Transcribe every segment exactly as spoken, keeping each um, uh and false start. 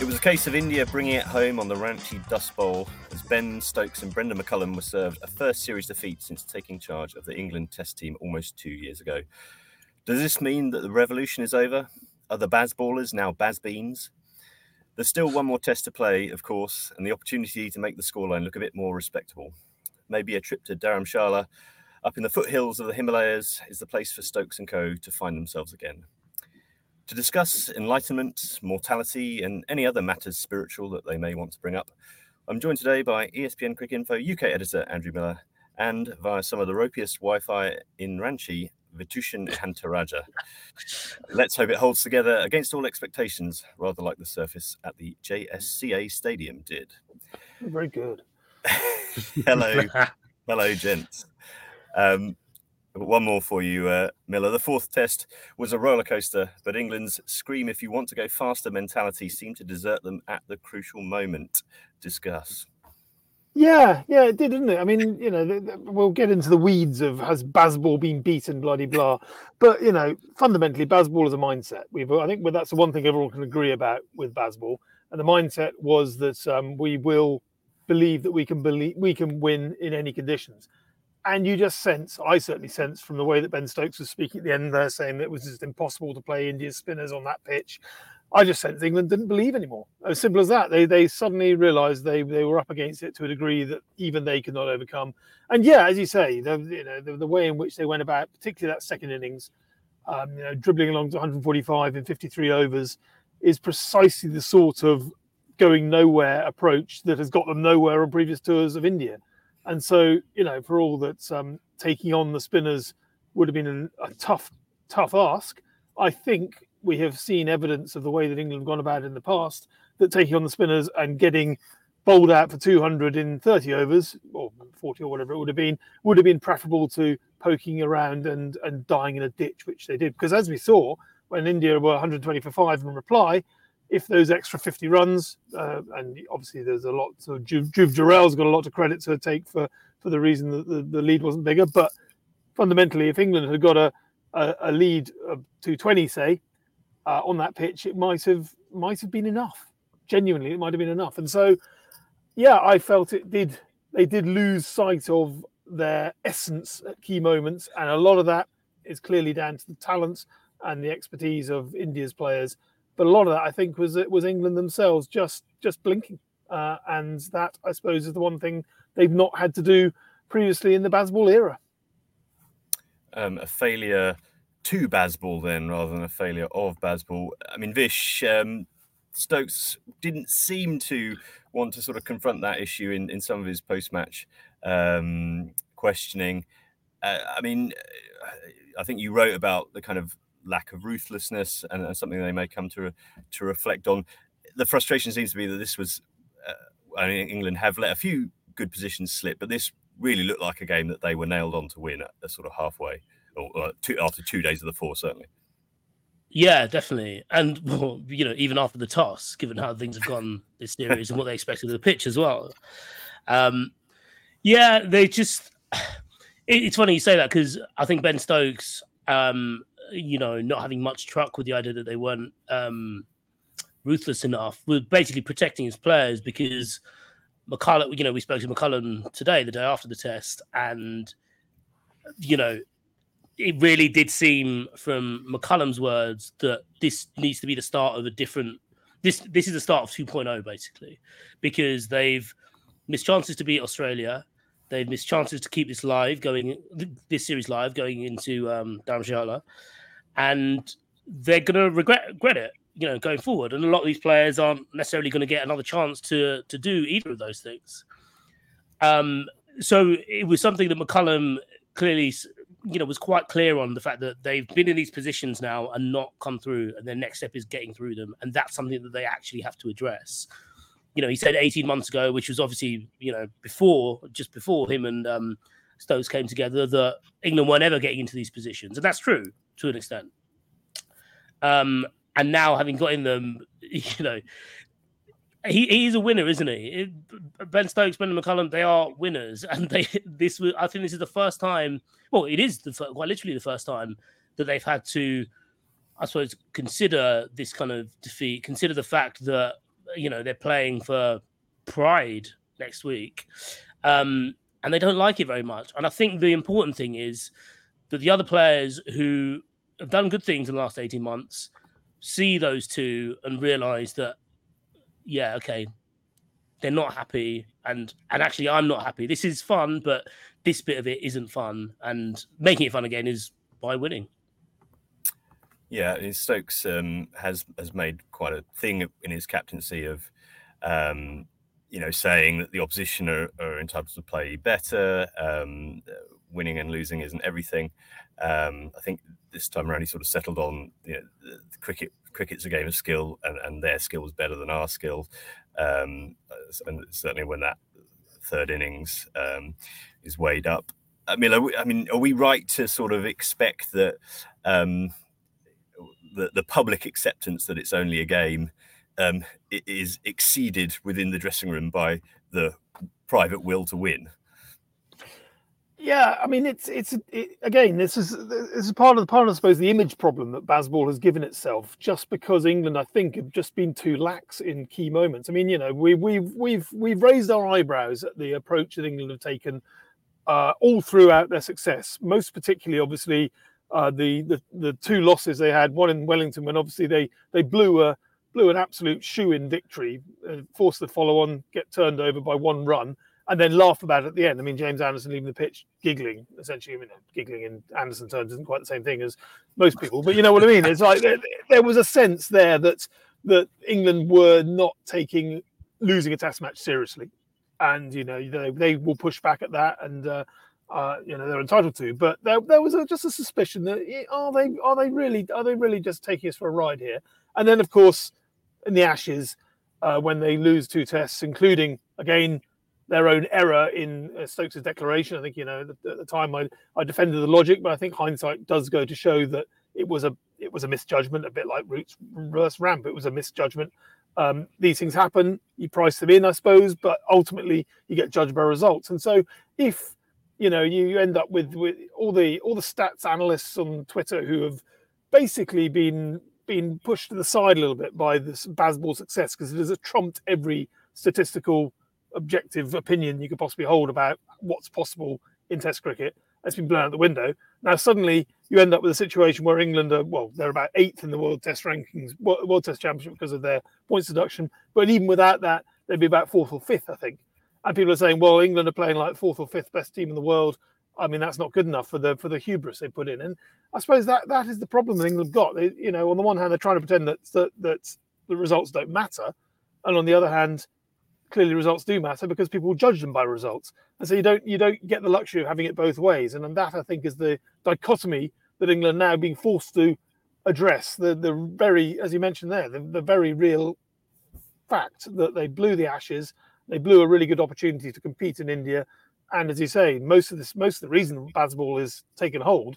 It was a case of India bringing it home on the Ranchi Dust Bowl as Ben Stokes and Brenda McCullum were served a first series defeat since taking charge of the England Test team almost two years ago. Does this mean that the revolution is over? Are the Bazballers now Bazbeans? There's still one more Test to play, of course, and the opportunity to make the scoreline look a bit more respectable. Maybe a trip to Dharamshala up in the foothills of the Himalayas is the place for Stokes and co to find themselves again. To discuss enlightenment, mortality, and any other matters spiritual that they may want to bring up, I'm joined today by E S P N Cricket Info U K editor Andrew Miller and, via some of the ropiest Wi-Fi in Ranchi, Vitushan Hantaraja. Let's hope it holds together against all expectations, rather like the surface at the J S C A Stadium did. Very good. Hello, hello, gents. Um, One more for you, uh, Miller. The fourth test was a roller coaster, but England's scream if you want to go faster mentality seemed to desert them at the crucial moment. Discuss. Yeah, yeah, it did, didn't it? I mean, you know, th- th- we'll get into the weeds of has Bazball been beaten, bloody blah. But, you know, fundamentally, Bazball is a mindset. We've, I think that's the one thing everyone can agree about with Bazball. And the mindset was that um, we will believe that we can believe we can win in any conditions. And you just sense, I certainly sense from the way that Ben Stokes was speaking at the end there, saying that it was just impossible to play India's spinners on that pitch. I just sense England didn't believe anymore. As simple as that. They they suddenly realised they, they were up against it to a degree that even they could not overcome. And yeah, as you say, the, you know, the, the way in which they went about, particularly that second innings, um, you know, dribbling along to one forty-five in fifty-three overs, is precisely the sort of going nowhere approach that has got them nowhere on previous tours of India. And so, you know, for all that um, taking on the spinners would have been an, a tough, tough ask, I think we have seen evidence of the way that England have gone about it in the past, that taking on the spinners and getting bowled out for two hundred in thirty overs, or forty or whatever it would have been, would have been preferable to poking around and, and dying in a ditch, which they did. Because as we saw, when India were one twenty for five in reply, if those extra fifty runs, uh, and obviously there's a lot, so Juve Jarrell's got a lot of credit to take for, for the reason that the, the lead wasn't bigger. But fundamentally, if England had got a, a, a lead of two twenty, say, uh, on that pitch, it might have might have been enough. Genuinely, it might have been enough. And so, yeah, I felt it did. They did lose sight of their essence at key moments. And a lot of that is clearly down to the talents and the expertise of India's players. But a lot of that, I think, was was England themselves just just blinking, uh, and that, I suppose, is the one thing they've not had to do previously in the Bazball era. Um, a failure to Bazball, then, rather than a failure of Bazball. I mean, Vish, um, Stokes didn't seem to want to sort of confront that issue in, in some of his post-match um, questioning. Uh, I mean, I think you wrote about the kind of lack of ruthlessness and, and something they may come to to reflect on. The frustration seems to be that this was uh, I mean, England have let a few good positions slip, but this really looked like a game that they were nailed on to win at a sort of halfway or, or two, after two days of the four, certainly. Yeah, definitely. And well, you know, even after the toss, given how things have gone this series and what they expected of the pitch as well. Um, yeah, they just it, it's funny you say that, because I think Ben Stokes um you know, not having much truck with the idea that they weren't um, ruthless enough, were basically protecting his players, because McCullum, you know, we spoke to McCullum today, the day after the test, and, you know, it really did seem from McCullum's words that this needs to be the start of a different, this this is the start of two point oh, basically, because they've missed chances to beat Australia. They've missed chances to keep this live, going this series live, going into um, Dharamshala. And they're going to regret, regret it, you know, going forward. And a lot of these players aren't necessarily going to get another chance to to do either of those things. Um, so it was something that McCullum clearly, you know, was quite clear on the fact that they've been in these positions now and not come through, and their next step is getting through them. And that's something that they actually have to address. You know, he said eighteen months ago, which was obviously, you know, before, just before him and um, Stokes came together, that England weren't ever getting into these positions. And that's true to an extent. Um, and now having got in them, you know, he he's a winner, isn't he? It, Ben Stokes, Brendan McCullum, they are winners. And they this was, I think this is the first time, well, it is the, quite literally the first time that they've had to, I suppose, consider this kind of defeat, consider the fact that, you know, they're playing for pride next week, um, and they don't like it very much. And I think the important thing is that the other players who have done good things in the last eighteen months see those two and realise that, yeah, okay, they're not happy, and and actually I'm not happy. This is fun, but this bit of it isn't fun, and making it fun again is by winning. Yeah, Stokes um, has has made quite a thing in his captaincy of, um, you know, saying that the opposition are, are entitled to play better. Um, winning and losing isn't everything. Um, I think this time around he sort of settled on, you know, the, the cricket. Cricket's a game of skill, and, and their skill is better than our skill. Um, and certainly when that third innings um, is weighed up, I mean, are we, I mean, are we right to sort of expect that? Um, The, the public acceptance that it's only a game um, is exceeded within the dressing room by the private will to win. Yeah, I mean, it's it's it, again, this is this is part of the part of I suppose the image problem that Bazball has given itself, just because England, I think, have just been too lax in key moments. I mean, you know, we we've we've we've raised our eyebrows at the approach that England have taken uh, all throughout their success, most particularly, obviously. Uh, the, the the two losses they had, one in Wellington, when obviously they they blew a blew an absolute shoe-in victory, uh, forced the follow-on, get turned over by one run, and then laugh about it at the end. I mean, James Anderson leaving the pitch giggling, essentially. I mean, giggling in Anderson terms isn't quite the same thing as most people, but you know what I mean. It's like there, there was a sense there that that England were not taking losing a Test match seriously, and you know they they will push back at that and. Uh, Uh, you know, they're entitled to, but there, there was a, just a suspicion that are they are they really are they really just taking us for a ride here? And then, of course, in the Ashes, uh, when they lose two tests, including again their own error in uh, Stokes' declaration. I think you know at the time I, I defended the logic, but I think hindsight does go to show that it was a it was a misjudgment, a bit like Root's reverse ramp. It was a misjudgment. Um, these things happen. You price them in, I suppose, but ultimately you get judged by results. And so if You know, you, you end up with, with all the all the stats analysts on Twitter who have basically been been pushed to the side a little bit by this Bazball success because it has trumped every statistical objective opinion you could possibly hold about what's possible in Test cricket. It's been blown out the window. Now suddenly you end up with a situation where England are well, they're about eighth in the World Test rankings, World Test Championship because of their points deduction. But even without that, they'd be about fourth or fifth, I think. And people are saying, well, England are playing like fourth or fifth best team in the world. I mean, that's not good enough for the for the hubris they put in. And I suppose that that is the problem that England got. They, you know, on the one hand, they're trying to pretend that, that that the results don't matter. And on the other hand, clearly results do matter because people judge them by results. And so you don't you don't get the luxury of having it both ways. And, and that, I think, is the dichotomy that England now being forced to address. The, the very, as you mentioned there, the, the very real fact that they blew the Ashes. They blew a really good opportunity to compete in India, and as you say, most of this, most of the reason Bazball is taking hold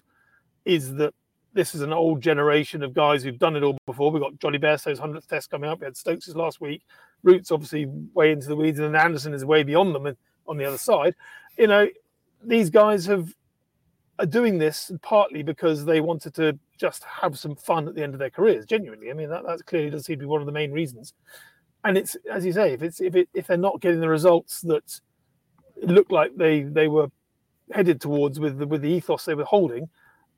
is that this is an old generation of guys who's done it all before. We've got Johnny Bairstow's hundredth Test coming up. We had Stokes's last week. Root's obviously way into the weeds, and then Anderson is way beyond them and on the other side. You know, these guys have are doing this partly because they wanted to just have some fun at the end of their careers. Genuinely, I mean, that that clearly does seem to be one of the main reasons. And it's, as you say, if it's if it if they're not getting the results that it looked like they they were headed towards with the, with the ethos they were holding,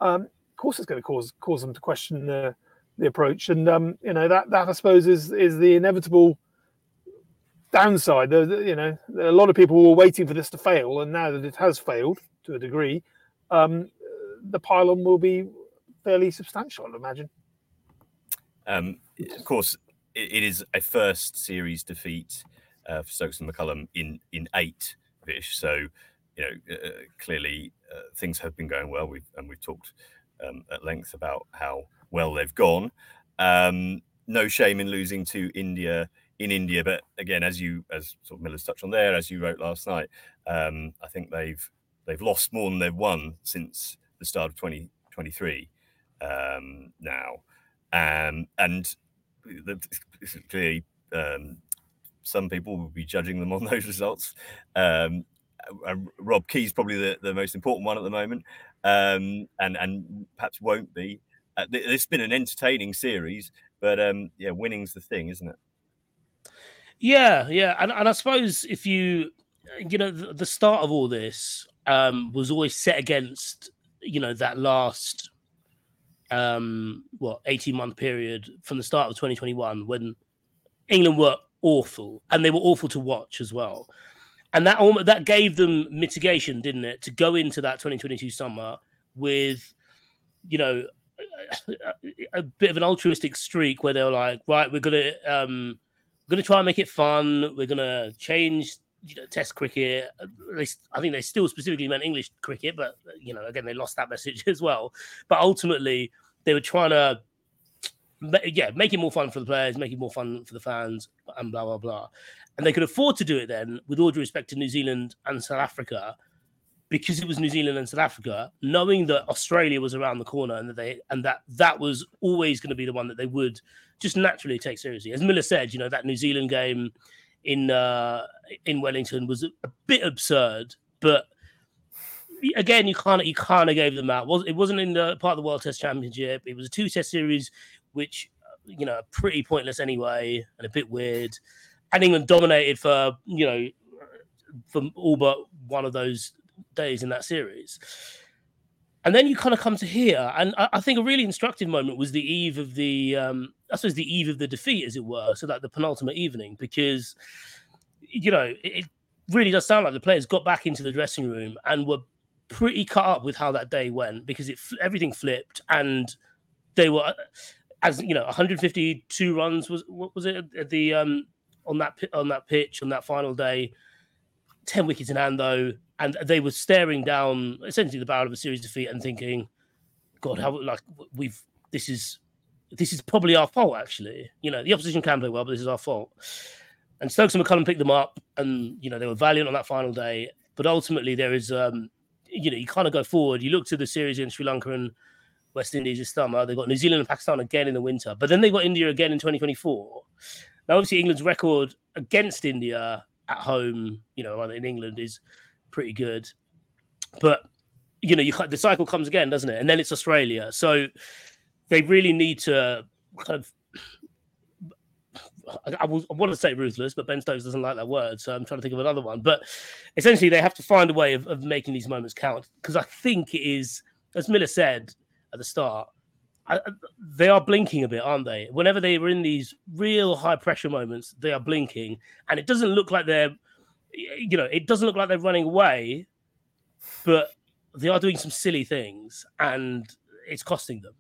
um, of course it's going to cause cause them to question the the approach. And um, you know that that I suppose is is the inevitable downside. The, the, you know, a lot of people were waiting for this to fail, and now that it has failed to a degree, um, the pile-on will be fairly substantial, I'd imagine. Um, of course. It is a first series defeat uh, for Stokes and McCullum in in eight, Vish. So you know, uh, clearly uh, things have been going well. We've and we've talked um, at length about how well they've gone. Um, no shame in losing to India in India, but again, as you as sort of Miller's touched on there, as you wrote last night, um, I think they've they've lost more than they've won since the start of twenty twenty-three um, now, um, and the, clearly. Um, Some people will be judging them on those results. Um, uh, Rob Key's probably the, the most important one at the moment, um, and and perhaps won't be. Uh, th- it's been an entertaining series, but um, yeah, winning's the thing, isn't it? Yeah, yeah, and and I suppose if you, you know, the, the start of all this um, was always set against, you know, that last um, what eighteen month period from the start of twenty twenty-one when England were awful, and they were awful to watch as well, and that almost, that gave them mitigation, didn't it, to go into that twenty twenty-two summer with, you know, a, a bit of an altruistic streak where they were like, right, we're gonna um, we're gonna try and make it fun. We're gonna change, you know, Test cricket. They, I think they still specifically meant English cricket, but you know, again, they lost that message as well. But ultimately, they were trying to. Yeah, make it more fun for the players, make it more fun for the fans, and blah, blah, blah. And they could afford to do it then, with all due respect to New Zealand and South Africa, because it was New Zealand and South Africa, knowing that Australia was around the corner and that they and that, that was always going to be the one that they would just naturally take seriously. As Miller said, you know, that New Zealand game in uh, in Wellington was a bit absurd, but again, you kind of you kind of gave them that. It wasn't in the part of the World Test Championship. It was a two-test series, which, you know, pretty pointless anyway, and a bit weird. And England dominated for, you know, for all but one of those days in that series. And then you kind of come to here, and I, I think a really instructive moment was the eve of the, um, I suppose the eve of the defeat, as it were, so that the penultimate evening, because, you know, it, it really does sound like the players got back into the dressing room and were pretty cut up with how that day went, because it everything flipped, and they were... As you know, one hundred fifty-two runs was what was it at the um on that on that pitch on that final day, ten wickets in hand though, and they were staring down essentially the barrel of a series defeat and thinking, God, how like we've this is this is probably our fault actually. You know, the opposition can play well, but this is our fault. And Stokes and McCullum picked them up, and you know they were valiant on that final day. But ultimately, there is um you know you kind of go forward. You look to the series in Sri Lanka and West Indies this summer. They got New Zealand and Pakistan again in the winter, but then they got India again in twenty twenty-four. Now, obviously, England's record against India at home, you know, in England is pretty good. But, you know, you, the cycle comes again, doesn't it? And then it's Australia. So they really need to kind of, I, I, will, I want to say ruthless, but Ben Stokes doesn't like that word. So I'm trying to think of another one. But essentially, they have to find a way of, of making these moments count, because I think it is, as Miller said, at the start, I, they are blinking a bit, aren't they? Whenever they were in these real high-pressure moments, they are blinking, and it doesn't look like they're, you know, it doesn't look like they're running away, but they are doing some silly things, and it's costing them.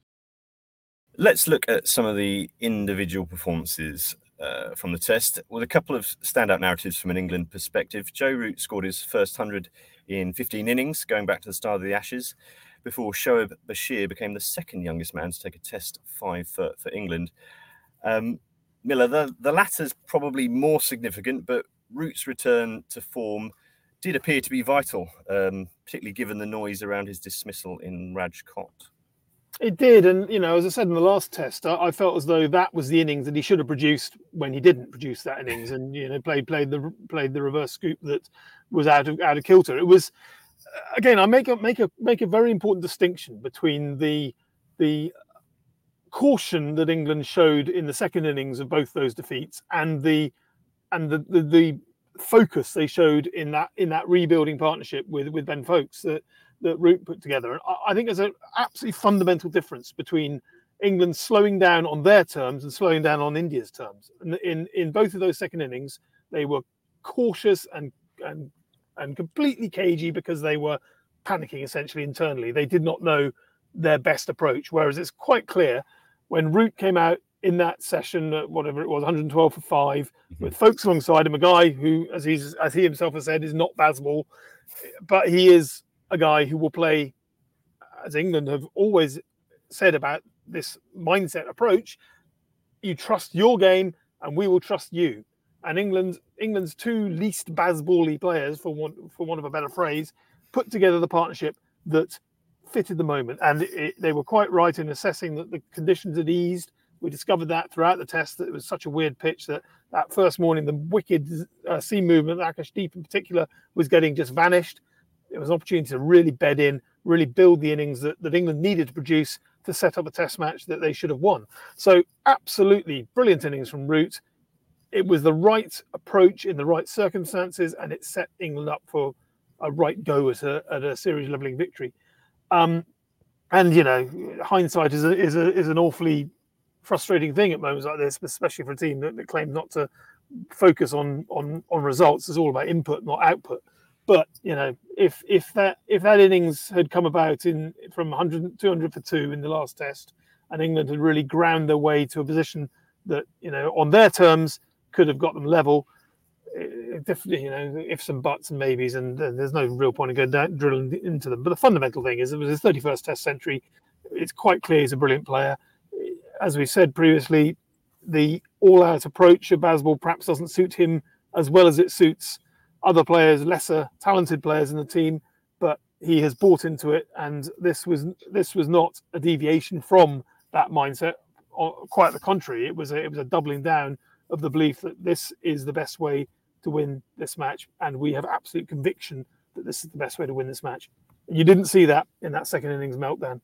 Let's look at some of the individual performances uh, from the Test, with a couple of standout narratives from an England perspective. Joe Root scored his first one hundred in fifteen innings, going back to the start of the Ashes, before Shoaib Bashir became the second youngest man to take a Test five for, for England. Um, Miller, the, the latter's probably more significant, but Root's return to form did appear to be vital, um, particularly given the noise around his dismissal in Rajkot. It did, and, you know, as I said in the last Test, I, I felt as though that was the innings that he should have produced when he didn't produce that innings, and, you know, played played the played the reverse scoop that was out of out of kilter. It was... Again, I make a make a make a very important distinction between the the caution that England showed in the second innings of both those defeats and the and the the, the focus they showed in that in that rebuilding partnership with, with Ben Folkes that, that Root put together. And I, I think there's an absolutely fundamental difference between England slowing down on their terms and slowing down on India's terms. And in, in both of those second innings, they were cautious and and. and completely cagey because they were panicking essentially internally. They did not know their best approach. Whereas it's quite clear when Root came out in that session, at whatever it was, one hundred twelve for five, mm-hmm. with Folkes alongside him, a guy who, as he's as he himself has said, is not Bazball. but he is a guy who will play, as England have always said about this mindset approach, you trust your game and we will trust you. And England, England's two least Bazball-y players, for want, for want of a better phrase, put together the partnership that fitted the moment. And it, they were quite right in assessing that the conditions had eased. We discovered that throughout the test, that it was such a weird pitch that that first morning, the wicked uh, seam movement, Akashdeep in particular, was getting just vanished. It was an opportunity to really bed in, really build the innings that, that England needed to produce to set up a test match that they should have won. So absolutely brilliant innings from Root. It was the right approach in the right circumstances, and it set England up for a right go at a, at a series levelling victory. Um, and, you know, hindsight is a, is a, is an awfully frustrating thing at moments like this, especially for a team that, that claims not to focus on, on, on results. It's all about input, not output. But, you know, if if that if that innings had come about in from one hundred, two hundred for two in the last test, and England had really ground their way to a position that, you know, on their terms could have got them level, it, definitely, you know, ifs and buts and maybes, and uh, there's no real point in going down, drilling into them. But the fundamental thing is, it was his thirty-first Test century. It's quite clear he's a brilliant player. As we said previously, the all-out approach of Bazball perhaps doesn't suit him as well as it suits other players, lesser talented players in the team, but he has bought into it, and this was this was not a deviation from that mindset. Quite the contrary, it was a, it was a doubling down of the belief that this is the best way to win this match, and we have absolute conviction that this is the best way to win this match. And you didn't see that in that second innings meltdown.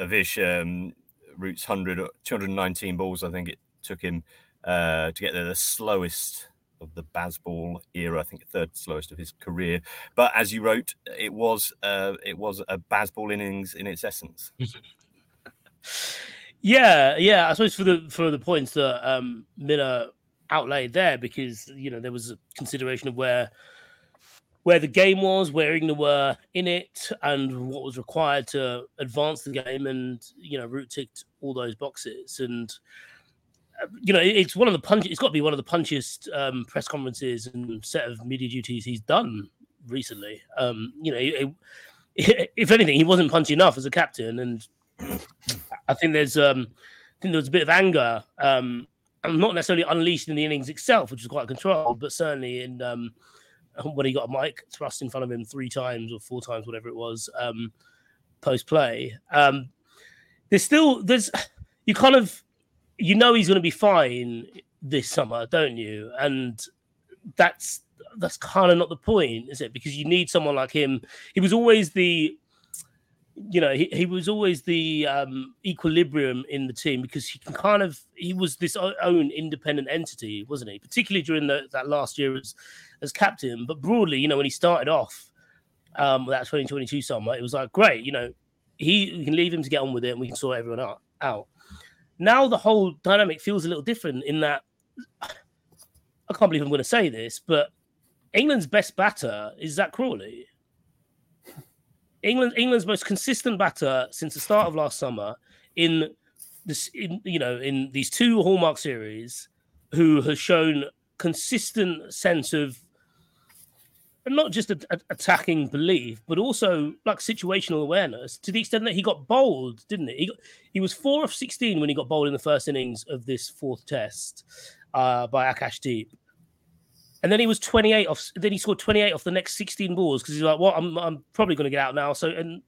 Avish, um, Root's one hundred, two nineteen balls, I think it took him uh, to get there, the slowest of the Bazball era, I think the third slowest of his career. But as you wrote, it was uh, it was a Bazball innings in its essence. yeah, yeah. I suppose for the for the points that um, Miller outlaid there, because you know there was a consideration of where where the game was, where England were in it, and what was required to advance the game, and you know Root ticked all those boxes. And you know, it's one of the punch. It's got to be one of the punchiest um, press conferences and set of media duties he's done recently. Um, you know, it, it, if anything, he wasn't punchy enough as a captain, and I think there's, um, I think there was a bit of anger, um, and not necessarily unleashed in the innings itself, which was quite controlled, but certainly in um, when he got a mic thrust in front of him three times or four times, whatever it was, um, post play. Um, there's still there's you kind of. You know he's going to be fine this summer, don't you? And that's that's kind of not the point, is it? Because you need someone like him. He was always the, you know, he, he was always the um, equilibrium in the team, because he can kind of he was this own independent entity, wasn't he? Particularly during the, that last year as as captain, but broadly, you know, when he started off um, that twenty twenty-two summer, it was like great, you know, he we can leave him to get on with it, and we can sort everyone out. out. Now the whole dynamic feels a little different in that, I can't believe I'm going to say this, but England's best batter is Zach Crawley. England, England's most consistent batter since the start of last summer in this, in, you know, in these two Hallmark series, who has shown consistent sense of not just a, a, attacking belief, but also like situational awareness, to the extent that he got bowled, didn't he? He, got, he was four of sixteen when he got bowled in the first innings of this fourth test uh, by Akashdeep, and then he was twenty-eight off. Then he scored twenty-eight off the next sixteen balls, because he's like, "Well, I'm I'm probably going to get out now." So and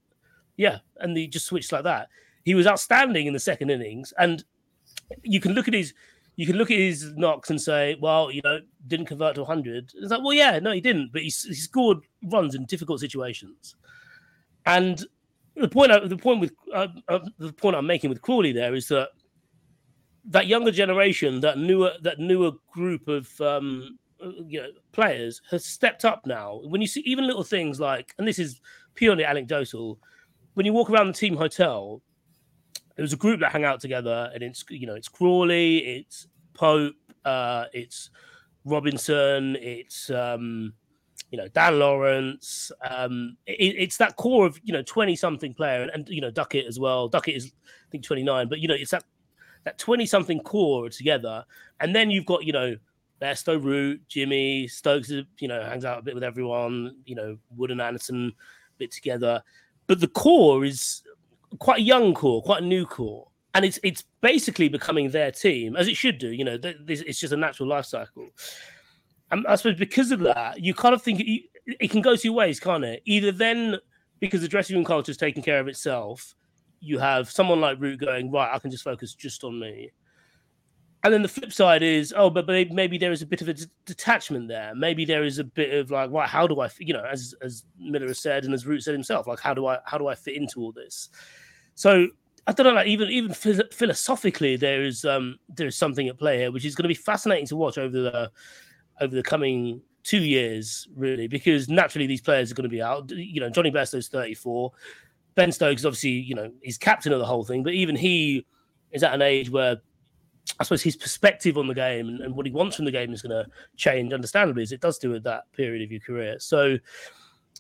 yeah, and he just switched like that. He was outstanding in the second innings, and you can look at his. You can look at his knocks and say, well, you know, didn't convert to one hundred. It's like, well, yeah, no, he didn't. But he, he scored runs in difficult situations. And the point, the point with uh, uh, the point I'm making with Crawley there is that that younger generation, that newer, that newer group of um, you know, players has stepped up now. When you see even little things like, and this is purely anecdotal, when you walk around the team hotel. There was a group that hang out together, and it's you know it's Crawley, it's Pope, uh, it's Robinson, it's um, you know Dan Lawrence. Um, it, it's that core of you know twenty something player, and, and you know Duckett as well. Duckett is I think twenty nine, but you know it's that that twenty something core together, and then you've got you know Bairstow Root, Jimmy, Stokes, you know, hangs out a bit with everyone, you know, Wood and Anderson a bit together. But the core is quite a young core, quite a new core. And it's it's basically becoming their team, as it should do. You know, th- it's just a natural life cycle. And I suppose because of that, you kind of think it, it can go two ways, can't it? Either then, because the dressing room culture is taking care of itself, you have someone like Root going, right, I can just focus just on me. And then the flip side is, oh, but maybe there is a bit of a d- detachment there. Maybe there is a bit of like, right, how do I, you know, as as Miller has said and as Root said himself, like, how do I how do I fit into all this? So I don't know, like even even phys- philosophically, there is um, there is something at play here, which is going to be fascinating to watch over the over the coming two years, really, because naturally these players are going to be out. You know, Johnny Bairstow's thirty-four. Ben Stokes, obviously, you know, he's captain of the whole thing, but even he is at an age where I suppose his perspective on the game and, and what he wants from the game is going to change, understandably, as it does do at that period of your career. So,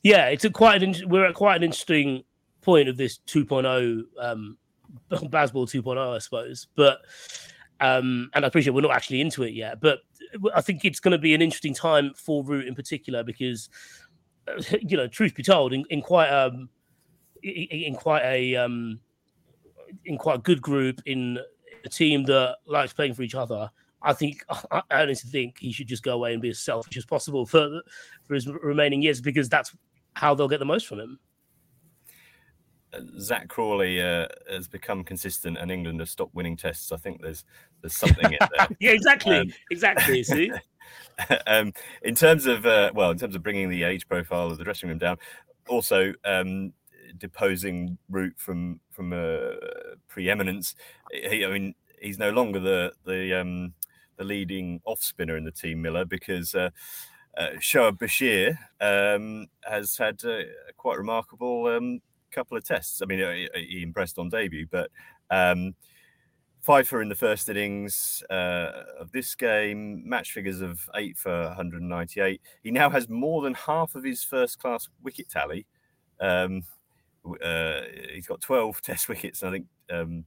yeah, it's a quite an, we're at quite an interesting point of this two point oh, um, Bazball two point oh, I suppose. But um, and I appreciate we're not actually into it yet, but I think it's going to be an interesting time for Root in particular because, you know, truth be told, in, in quite um in quite a um, in quite a good group in a team that likes playing for each other, I think I honestly think he should just go away and be as selfish as possible for for his remaining years because that's how they'll get the most from him. Zach Crawley uh, has become consistent, and England have stopped winning tests. I think there's there's something in there. Yeah, exactly, um, exactly. See, um, in terms of uh, well, in terms of bringing the age profile of the dressing room down, also. Um, deposing Root from from uh, preeminence. He, I mean, he's no longer the the um, the leading off spinner in the team, Miller, because uh, uh, Shoaib Bashir um, has had a quite remarkable um, couple of tests. I mean, he, he impressed on debut, but um, five for in the first innings uh, of this game, match figures of eight for one hundred ninety-eight. He now has more than half of his first class wicket tally. Um, Uh, he's got twelve test wickets, and I think um,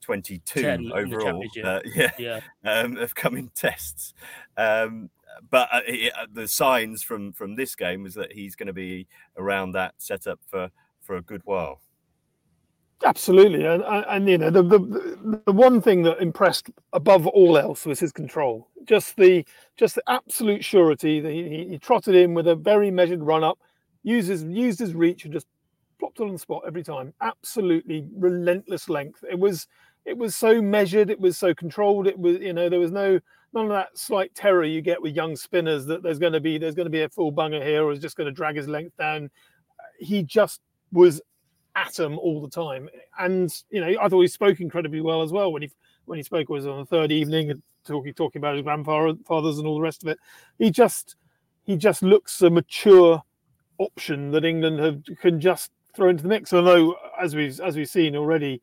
twenty-two ten overall. Uh, yeah, yeah. Um, have come in tests. Um, but uh, it, uh, the signs from, from this game is that he's going to be around that setup for, for a good while. Absolutely, and, and you know the, the the one thing that impressed above all else was his control. Just the just the absolute surety that he, he trotted in with a very measured run up, used his used his reach and just. Plopped on the spot every time. Absolutely relentless length. It was, it was so measured. It was so controlled. It was, you know, there was no none of that slight terror you get with young spinners that there's going to be there's going to be a full bunger here or is just going to drag his length down. He just was at 'em all the time. And you know, I thought he spoke incredibly well as well when he when he spoke was on the third evening and talking talking about his grandfathers and all the rest of it. He just he just looks a mature option that England have can just. Throw into the mix, although as we've as we've seen already,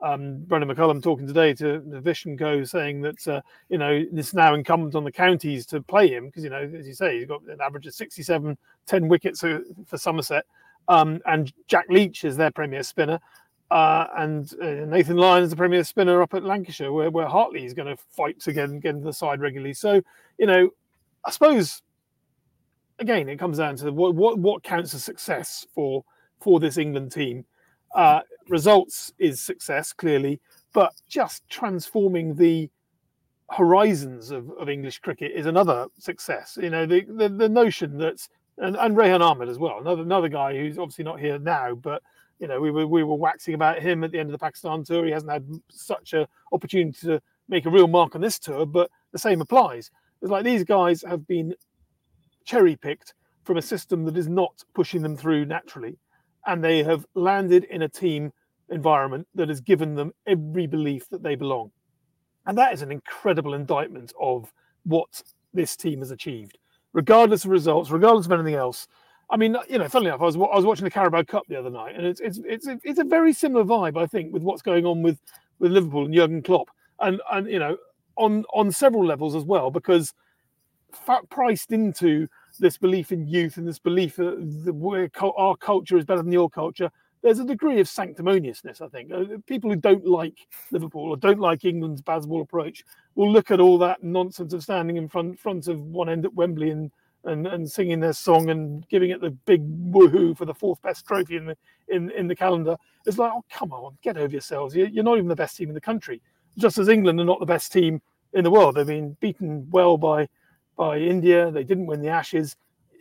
um, Brendan McCullum talking today to the Vish and Co, saying that uh, you know it's now incumbent on the counties to play him because you know as you say he's got an average of sixty-seven, ten wickets for Somerset, um, and Jack Leach is their premier spinner, uh, and uh, Nathan Lyon is the premier spinner up at Lancashire, where where Hartley is going to fight to get, get into the side regularly. So you know, I suppose again it comes down to what what, what counts as success for. for this England team. Uh, results is success, clearly, but just transforming the horizons of, of English cricket is another success. You know, the the, the notion that, and, and Rehan Ahmed as well, another another guy who's obviously not here now, but, you know, we were, we were waxing about him at the end of the Pakistan tour. He hasn't had such an opportunity to make a real mark on this tour, but the same applies. It's like these guys have been cherry-picked from a system that is not pushing them through naturally. And they have landed in a team environment that has given them every belief that they belong. And that is an incredible indictment of what this team has achieved, regardless of results, regardless of anything else. I mean, you know, funnily enough, I was, I was watching the Carabao Cup the other night, and it's it's it's a, it's a very similar vibe, I think, with what's going on with, with Liverpool and Jurgen Klopp, and and you know, on on several levels as well, because priced into. This belief in youth and this belief that our culture is better than your culture, there's a degree of sanctimoniousness, I think. People who don't like Liverpool or don't like England's baseball approach will look at all that nonsense of standing in front front of one end at Wembley and and, and singing their song and giving it the big woohoo for the fourth best trophy in the in, in the calendar. It's like, oh, come on, get over yourselves. You're not even the best team in the country. Just as England are not the best team in the world. They've been beaten well by by India. They didn't win the Ashes.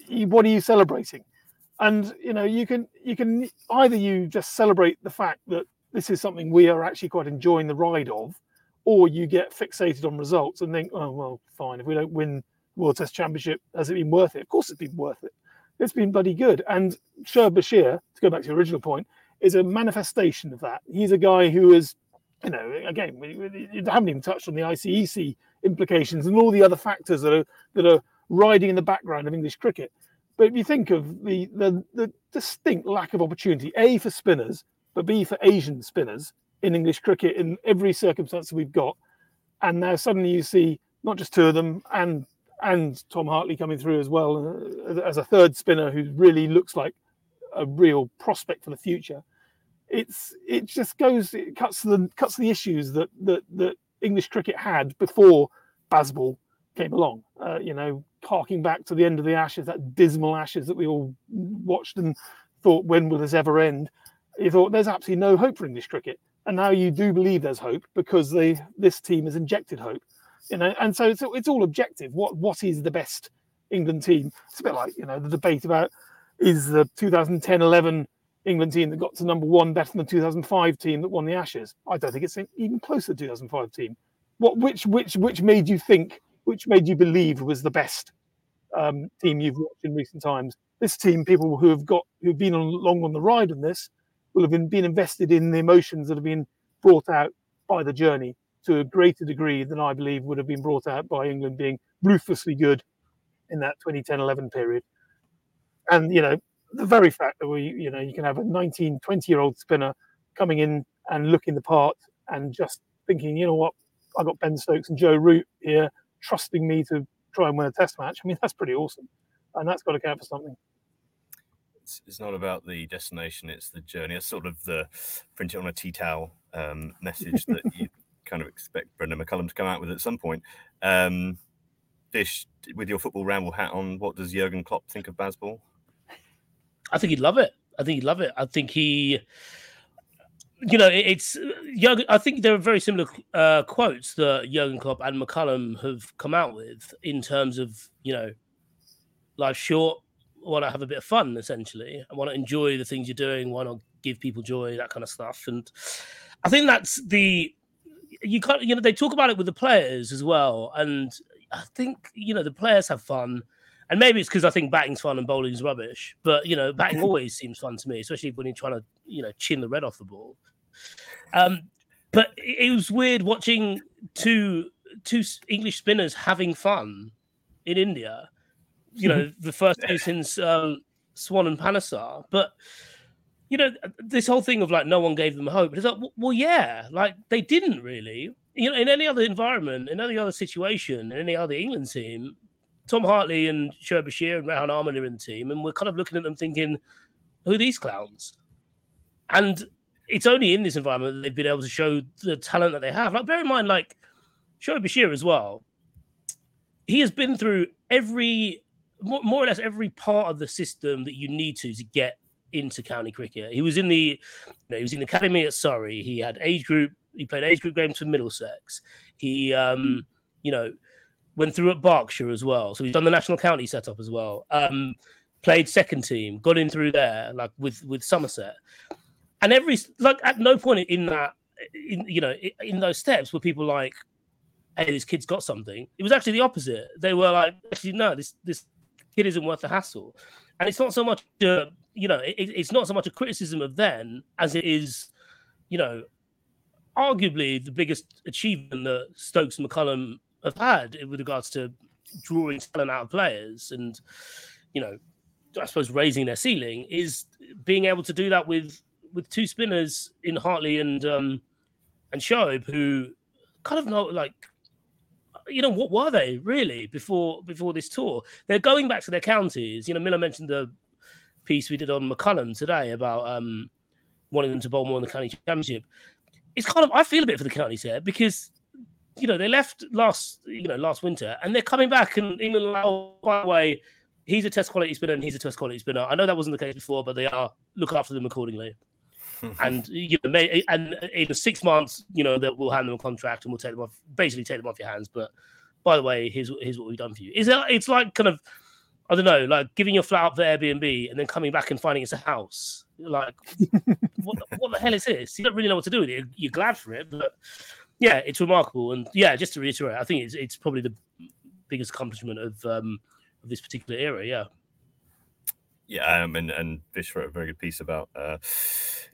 What are you celebrating? And, you know, you can you can either you just celebrate the fact that this is something we are actually quite enjoying the ride of, or you get fixated on results and think, oh, well, fine. If we don't win the World Test Championship, has it been worth it? Of course it's been worth it. It's been bloody good. And Sherbet Bashir, to go back to your original point, is a manifestation of that. He's a guy who is, you know, again, we, we haven't even touched on the I C E C implications and all the other factors that are that are riding in the background of English cricket. But if you think of the, the the distinct lack of opportunity, A, for spinners, but B, for Asian spinners in English cricket in every circumstance we've got, and now suddenly you see not just two of them and and Tom Hartley coming through as well as a third spinner who really looks like a real prospect for the future. It's it just goes it cuts the cuts the issues that that, that English cricket had before baseball came along. Uh, you know. Harking back to the end of the Ashes, that dismal Ashes that we all watched and thought, when will this ever end? You thought, there's absolutely no hope for English cricket. And now you do believe there's hope because they, this team has injected hope. You know, and so it's, it's all objective. What What is the best England team? It's a bit like, you know, the debate about is the two thousand ten eleven England team that got to number one better than the two thousand five team that won the Ashes? I don't think it's even close to the two thousand five team. What? Which? Which? Which made you think? Which made you believe was the best um, team you've watched in recent times? This team, people who have got who've been along on the ride on this, will have been, been invested in the emotions that have been brought out by the journey to a greater degree than I believe would have been brought out by England being ruthlessly good in that twenty ten eleven period. And you know, the very fact that we, you know, you can have a nineteen, twenty-year-old spinner coming in and looking the part and just thinking, you know what, I got Ben Stokes and Joe Root here. Trusting me to try and win a test match. I mean, that's pretty awesome. And that's got to count for something. It's, it's not about the destination, it's the journey. It's sort of the print it on a tea towel um, message that you kind of expect Brendan McCullum to come out with at some point. Um, Dish, with your football ramble hat on, what does Jurgen Klopp think of baseball? I think he'd love it. I think he'd love it. I think he... You know, it's Jurgen. I think there are very similar uh, quotes that Jurgen Klopp and McCullum have come out with in terms of, you know, life's short. Why not have a bit of fun, essentially? Why not enjoy the things you're doing? Why not give people joy? That kind of stuff. And I think that's the you can't. You know, they talk about it with the players as well. And I think, you know, the players have fun. And maybe it's because I think batting's fun and bowling's rubbish. But, you know, batting always seems fun to me, especially when you're trying to, you know, chin the red off the ball. Um, but it was weird watching two two English spinners having fun in India. You know, the first day since um, Swan and Panesar. But, you know, this whole thing of, like, no one gave them hope. It's like, well, yeah, like, they didn't really. You know, in any other environment, in any other situation, in any other England team, Tom Hartley and Sherbet Bashir and Rehan Arman are in the team, and we're kind of looking at them thinking, who are these clowns? And it's only in this environment that they've been able to show the talent that they have. Like, bear in mind, like, Sherbet Bashir as well, he has been through every, more or less every part of the system that you need to to get into county cricket. He was in the, you know, he was in the academy at Surrey. He had age group, he played age group games for Middlesex. He, um, you know, went through at Berkshire as well. So he's done the national county setup as well. Um, played second team, got in through there, like with, with Somerset. And every, like, at no point in that, in, you know, in those steps were people like, hey, this kid's got something. It was actually the opposite. They were like, actually, no, this, this kid isn't worth the hassle. And it's not so much, uh, you know, it, it's not so much a criticism of them as it is, you know, arguably the biggest achievement that Stokes and McCullum have had with regards to drawing talent out of players and, you know, I suppose raising their ceiling is being able to do that with with two spinners in Hartley and um, and Shoaib, who kind of know, like, you know, what were they really before before this tour? They're going back to their counties. You know, Miller mentioned the piece we did on McCullum today about um, wanting them to bowl more in the county championship. It's kind of, I feel a bit for the counties here because, you know, they left last, you know, last winter and they're coming back and England allow, by the way, he's a test quality spinner and he's a test quality spinner. I know that wasn't the case before, but they are, look after them accordingly. And, you know, may, and in six months, you know, that we'll hand them a contract and we'll take them off, basically take them off your hands. But by the way, here's, here's what we've done for you. Is it, it's like kind of, I don't know, like giving your flat up for Airbnb and then coming back and finding it's a house. Like, what, what the hell is this? You don't really know what to do with it. You're glad for it, but yeah, it's remarkable. And yeah, just to reiterate, I think it's it's probably the biggest accomplishment of um, of this particular era. Yeah. Yeah, um, and, and Vish wrote a very good piece about uh,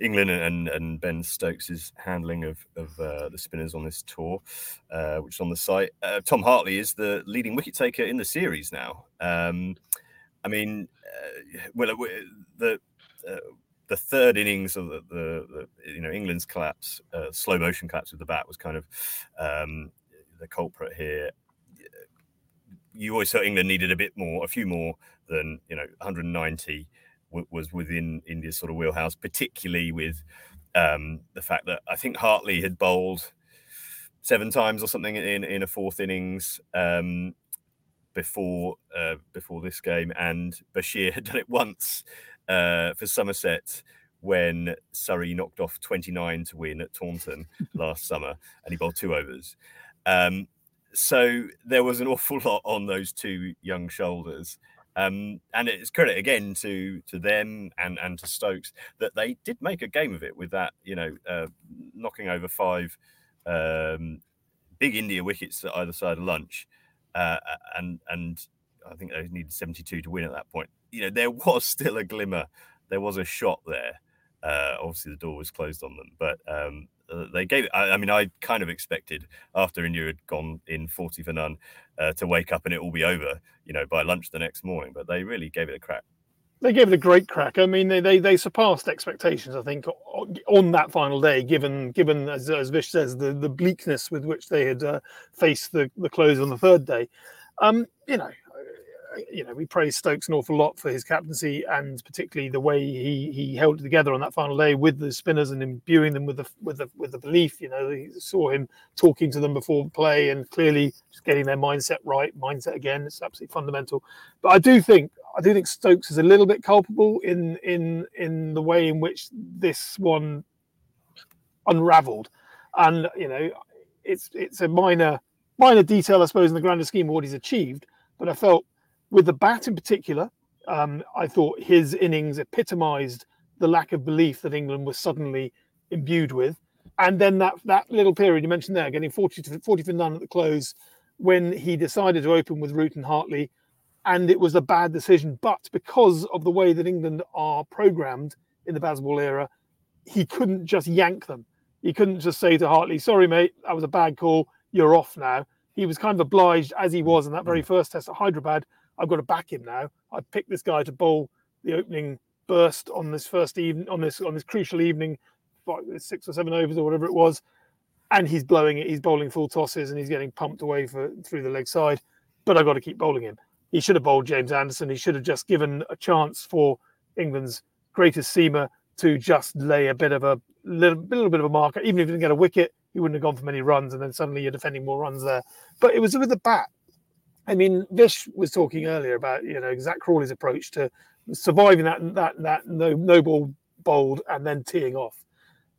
England and, and Ben Stokes' handling of, of uh, the spinners on this tour, uh, which is on the site. Uh, Tom Hartley is the leading wicket taker in the series now. Um, I mean, uh, well, the uh, the third innings of the, the, the you know England's collapse, uh, slow motion collapse with the bat was kind of um, the culprit here. You always thought England needed a bit more, a few more than, you know, one hundred ninety w- was within India's sort of wheelhouse, particularly with um, the fact that I think Hartley had bowled seven times or something in, in a fourth innings um, before uh, before this game. And Bashir had done it once uh, for Somerset when Surrey knocked off twenty-nine to win at Taunton last summer, and he bowled two overs. Um, So there was an awful lot on those two young shoulders. Um, and it's credit again to to them and, and to Stokes that they did make a game of it with that, you know, uh, knocking over five um, big India wickets at either side of lunch. Uh, and and I think they needed seventy-two to win at that point. You know, there was still a glimmer. There was a shot there. Uh, obviously, the door was closed on them. But um, uh, they gave it. I, I mean, I kind of expected after India had gone in forty for none uh, to wake up and it all be over, you know, by lunch the next morning. But they really gave it a crack. They gave it a great crack. I mean, they they, they surpassed expectations, I think, on that final day, given, given as, as Vish says, the, the bleakness with which they had uh, faced the, the close on the third day. Um, you know, You know, we praise Stokes an awful lot for his captaincy and particularly the way he, he held it together on that final day with the spinners and imbuing them with the with the with the belief. You know, he saw him talking to them before play and clearly just getting their mindset right. Mindset again, it's absolutely fundamental. But I do think I do think Stokes is a little bit culpable in in in the way in which this one unravelled, and you know, it's it's a minor minor detail, I suppose, in the grander scheme of what he's achieved. But I felt. With the bat in particular, um, I thought his innings epitomised the lack of belief that England was suddenly imbued with. And then that that little period you mentioned there, getting forty, to, forty for none at the close, when he decided to open with Root and Hartley, and it was a bad decision. But because of the way that England are programmed in the Basball era, he couldn't just yank them. He couldn't just say to Hartley, sorry, mate, that was a bad call, you're off now. He was kind of obliged, as he was in that very first test at Hyderabad, I've got to back him now. I picked this guy to bowl the opening burst on this first evening, on this on this crucial evening, six or seven overs or whatever it was, and he's blowing it. He's bowling full tosses and he's getting pumped away for through the leg side. But I've got to keep bowling him. He should have bowled James Anderson. He should have just given a chance for England's greatest seamer to just lay a bit of a little, little bit of a marker. Even if he didn't get a wicket, he wouldn't have gone for many runs. And then suddenly you're defending more runs there. But it was with the bat. I mean, Vish was talking earlier about, you know, Zach Crawley's approach to surviving that that that no, no ball bowled and then teeing off.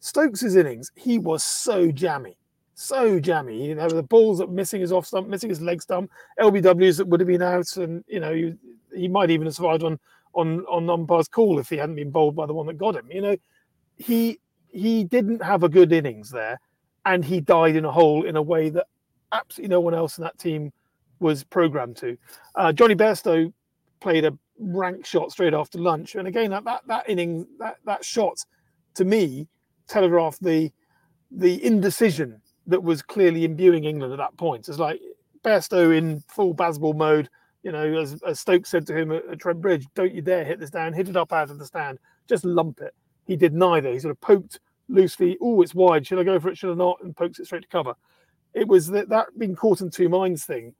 Stokes's innings, he was so jammy, so jammy. You know, the balls that missing his off stump, missing his leg stump, L B Ws that would have been out, and you know, he, he might even have survived on on on umpire's call if he hadn't been bowled by the one that got him. You know, he he didn't have a good innings there, and he died in a hole in a way that absolutely no one else in that team was programmed to. Uh, Johnny Bairstow played a rank shot straight after lunch, and again that that, that inning, that that shot, to me, telegraphed the the indecision that was clearly imbuing England at that point. It's like Bairstow in full baseball mode. You know, as, as Stokes said to him at, at Trent Bridge, "Don't you dare hit this down. Hit it up out of the stand. Just lump it." He did neither. He sort of poked loosely. Oh, it's wide. Should I go for it? Should I not? And pokes it straight to cover. It was that that being caught in two minds thing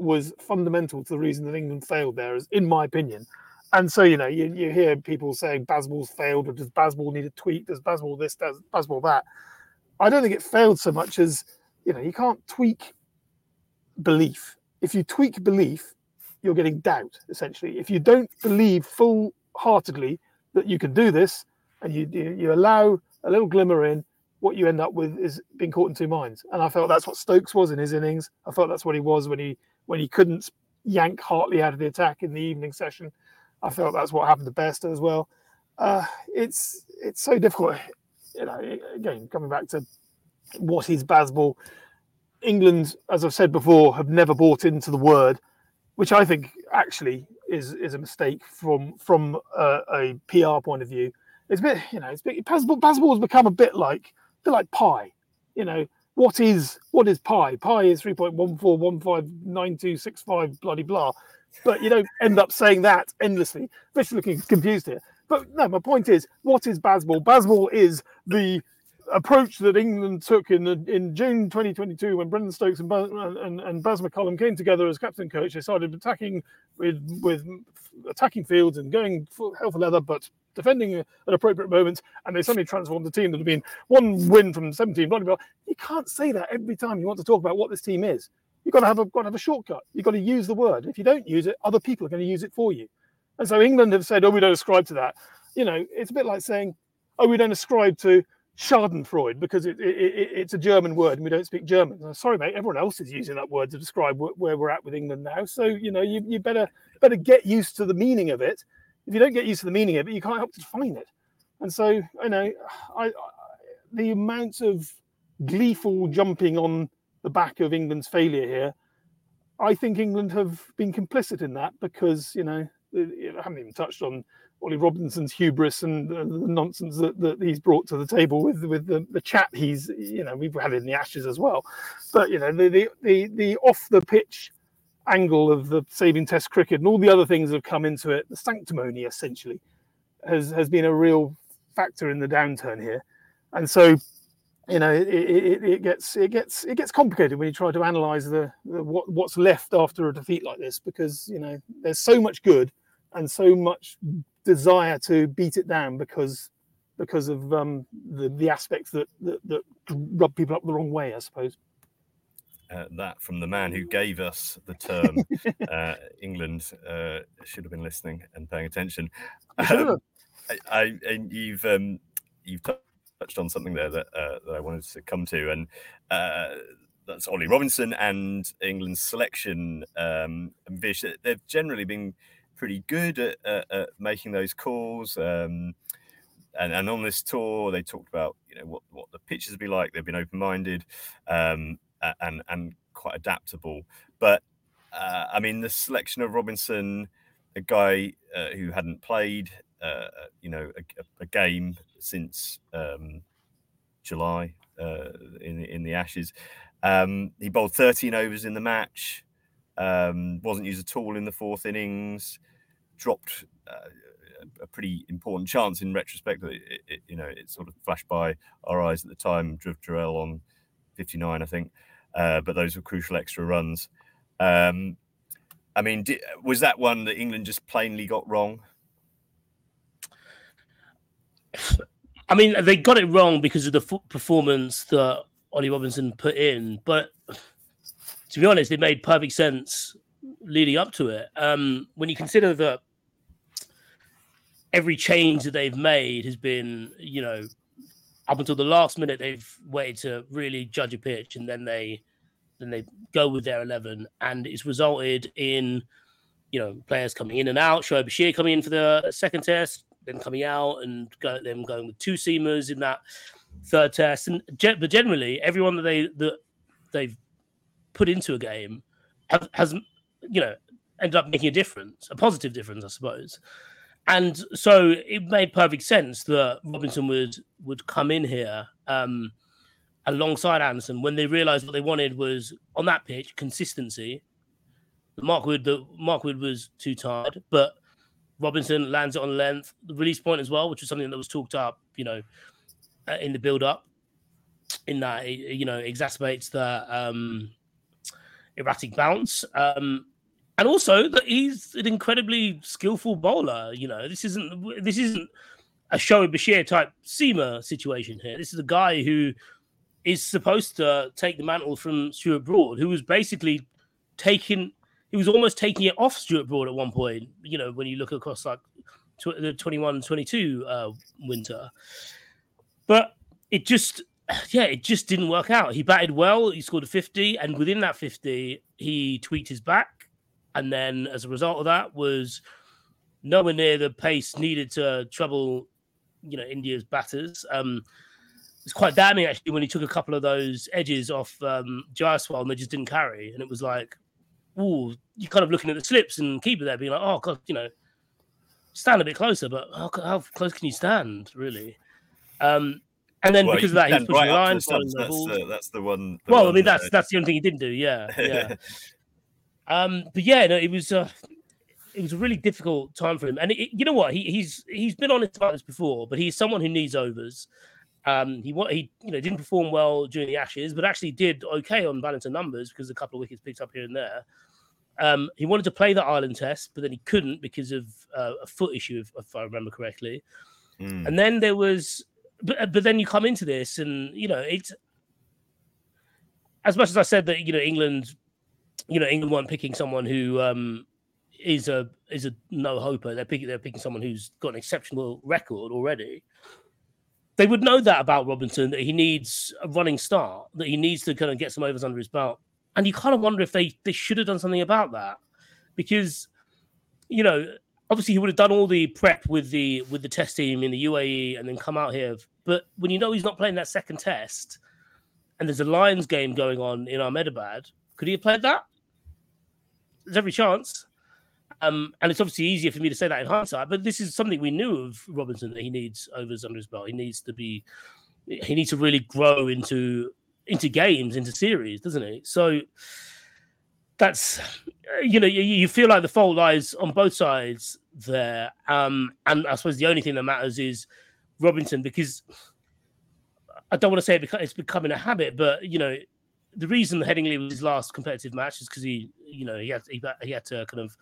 was fundamental to the reason that England failed there, in my opinion. And so, you know, you, you hear people saying Bazmal's failed, or does Bazmal need a tweak? Does Bazmal this? Does Bazmal that? I don't think it failed so much as, you know, you can't tweak belief. If you tweak belief, you're getting doubt, essentially. If you don't believe full-heartedly that you can do this, and you you allow a little glimmer in, what you end up with is being caught in two minds. And I felt that's what Stokes was in his innings. I felt that's what he was when he when he couldn't yank Hartley out of the attack in the evening session. I felt that's what happened to Bairstow as well. Uh, it's it's so difficult. You know, again, coming back to what is Bazmal, England, as I've said before, have never bought into the word, which I think actually is is a mistake from from a, a P R point of view. It's a bit, you know, it's Bazmal has become a bit like a bit like pi. You know, what is what is pi? Pi is three point one four one five nine two six five bloody blah. But you don't end up saying that endlessly. Rich looking confused here. But no, my point is, what is Bazmal? Bazmal is the approach that England took in the, in June twenty twenty-two when Brendan Stokes and, and, and Baz McCollum came together as captain and coach. They started attacking with, with attacking fields and going full hell for leather, but defending at appropriate moments. And they suddenly transformed the team that had been one win from seventeen. Blah, blah, blah. You can't say that every time you want to talk about what this team is. You've got to have a got to have a shortcut. You've got to use the word. If you don't use it, other people are going to use it for you. And so England have said, "Oh, we don't ascribe to that." You know, it's a bit like saying, "Oh, we don't ascribe to Schadenfreude because it, it, it, it's a German word and we don't speak German." And sorry, mate, everyone else is using that word to describe wh- where we're at with England now. So you know, you, you better better get used to the meaning of it. If you don't get used to the meaning of it, you can't help to define it. And so, you know, I, I, the amount of gleeful jumping on the back of England's failure here, I think England have been complicit in that because, you know, I haven't even touched on Ollie Robinson's hubris and the nonsense that, that he's brought to the table with with the, the chat he's, you know, we've had in the Ashes as well. But, you know, the the the, the off-the-pitch angle of the saving Test cricket and all the other things that have come into it, the sanctimony essentially, has, has been a real factor in the downturn here. And so, you know, it, it, it gets it gets it gets complicated when you try to analyse the, the what what's left after a defeat like this, because you know there's so much good and so much desire to beat it down because because of um, the the aspects that, that that rub people up the wrong way, I suppose. Uh, that from the man who gave us the term uh, England uh, should have been listening and paying attention. Sure. Um, I, I and you've um, you've. T- touched on something there that uh, that I wanted to come to, and uh, that's Ollie Robinson and England's selection. Um, and Vish, they've generally been pretty good at, at, at making those calls. Um, and, and on this tour, they talked about you know what, what the pitches would be like. They've been open-minded um, and and quite adaptable. But uh, I mean, the selection of Robinson, a guy uh, who hadn't played, uh, you know, a, a game since um, July uh, in in the Ashes. Um, he bowled thirteen overs in the match, um, wasn't used at all in the fourth innings, dropped uh, a pretty important chance in retrospect. It, it, you know, it sort of flashed by our eyes at the time, drove Durrell on fifty-nine, I think. Uh, but those were crucial extra runs. Um, I mean, did, was that one that England just plainly got wrong? I mean, they got it wrong because of the f- performance that Ollie Robinson put in. But to be honest, it made perfect sense leading up to it. Um, when you consider that every change that they've made has been, you know, up until the last minute, they've waited to really judge a pitch, and then they then they go with their eleven, and it's resulted in, you know, players coming in and out. Shoaib Bashir coming in for the second test, them coming out and go, them going with two seamers in that third test, and ge- but generally everyone that they that they've put into a game have, has you know ended up making a difference, a positive difference, I suppose. And so it made perfect sense that Robinson would would come in here um, alongside Anderson when they realised what they wanted was on that pitch consistency. Mark Wood, the Mark Wood was too tired, but Robinson lands it on length, the release point as well, which was something that was talked up, you know, in the build-up. In that, it, you know, exacerbates the um, erratic bounce. Um, And also that he's an incredibly skillful bowler. You know, this isn't this isn't a Shoaib Bashir type seamer situation here. This is a guy who is supposed to take the mantle from Stuart Broad, who was basically taking he was almost taking it off Stuart Broad at one point. You know, when you look across like tw- the twenty-one twenty-two uh, winter, but it just. Yeah, it just didn't work out. He batted well. He scored a fifty, and within that fifty, he tweaked his back, and then as a result of that, was nowhere near the pace needed to trouble, you know, India's batters. Um, it's quite damning actually when he took a couple of those edges off um, Jaiswal, and they just didn't carry. And it was like, ooh, you're kind of looking at the slips and keeper there, being like, oh god, you know, stand a bit closer, but how, how close can you stand really? Um, And then well, because of that, he's pushing right the line. The that's, the, that's the one. The well, one I mean, that's that... that's the only thing he didn't do. Yeah, yeah. um, but yeah, no, it was uh, it was a really difficult time for him. And it, it, you know what? He, he's he's been honest about this before, but he's someone who needs overs. Um, he he you know didn't perform well during the Ashes, but actually did okay on balance of numbers because a couple of wickets picked up here and there. Um, he wanted to play the Ireland Test, but then he couldn't because of uh, a foot issue, if, if I remember correctly. Mm. And then there was. But but then you come into this and, you know, it's as much as I said that, you know, England, you know, England weren't picking someone who um, is a is a no-hoper. They're picking, they're picking someone who's got an exceptional record already. They would know that about Robinson, that he needs a running start, that he needs to kind of get some overs under his belt. And you kind of wonder if they, they should have done something about that because, you know, obviously, he would have done all the prep with the with the test team in the U A E and then come out here. But when you know he's not playing that second test and there's a Lions game going on in Ahmedabad, could he have played that? There's every chance. Um, and it's obviously easier for me to say that in hindsight, but this is something we knew of Robinson, that he needs overs under his belt. He needs to be he needs to really grow into into games, into series, doesn't he? So that's, you know, you, you feel like the fault lies on both sides there. Um, and I suppose the only thing that matters is Robinson, because I don't want to say it beca- it's becoming a habit, but, you know, the reason Headingley was his last competitive match is because he, you know, he had, he, he had to kind of